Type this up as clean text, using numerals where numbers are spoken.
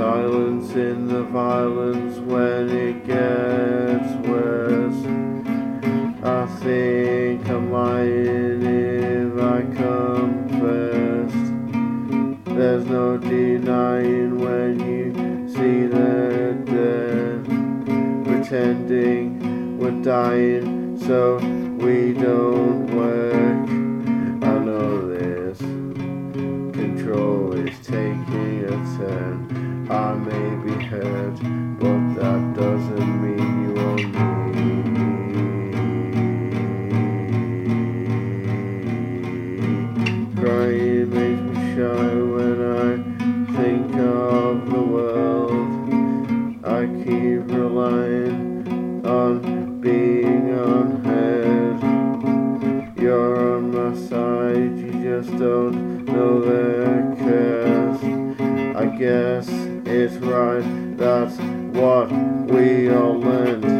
silence in the violence when it gets worse. I think I'm lying if I come first. There's no denying when you see the dead, pretending we're dying so we don't work. I know this control is taking a turn. I may be hurt, but that doesn't mean you own me. Crying makes me shy when I think of the world. I keep relying on being unheard. You're on my side, you just don't know the curse. I guess it's right, that's what we all learned.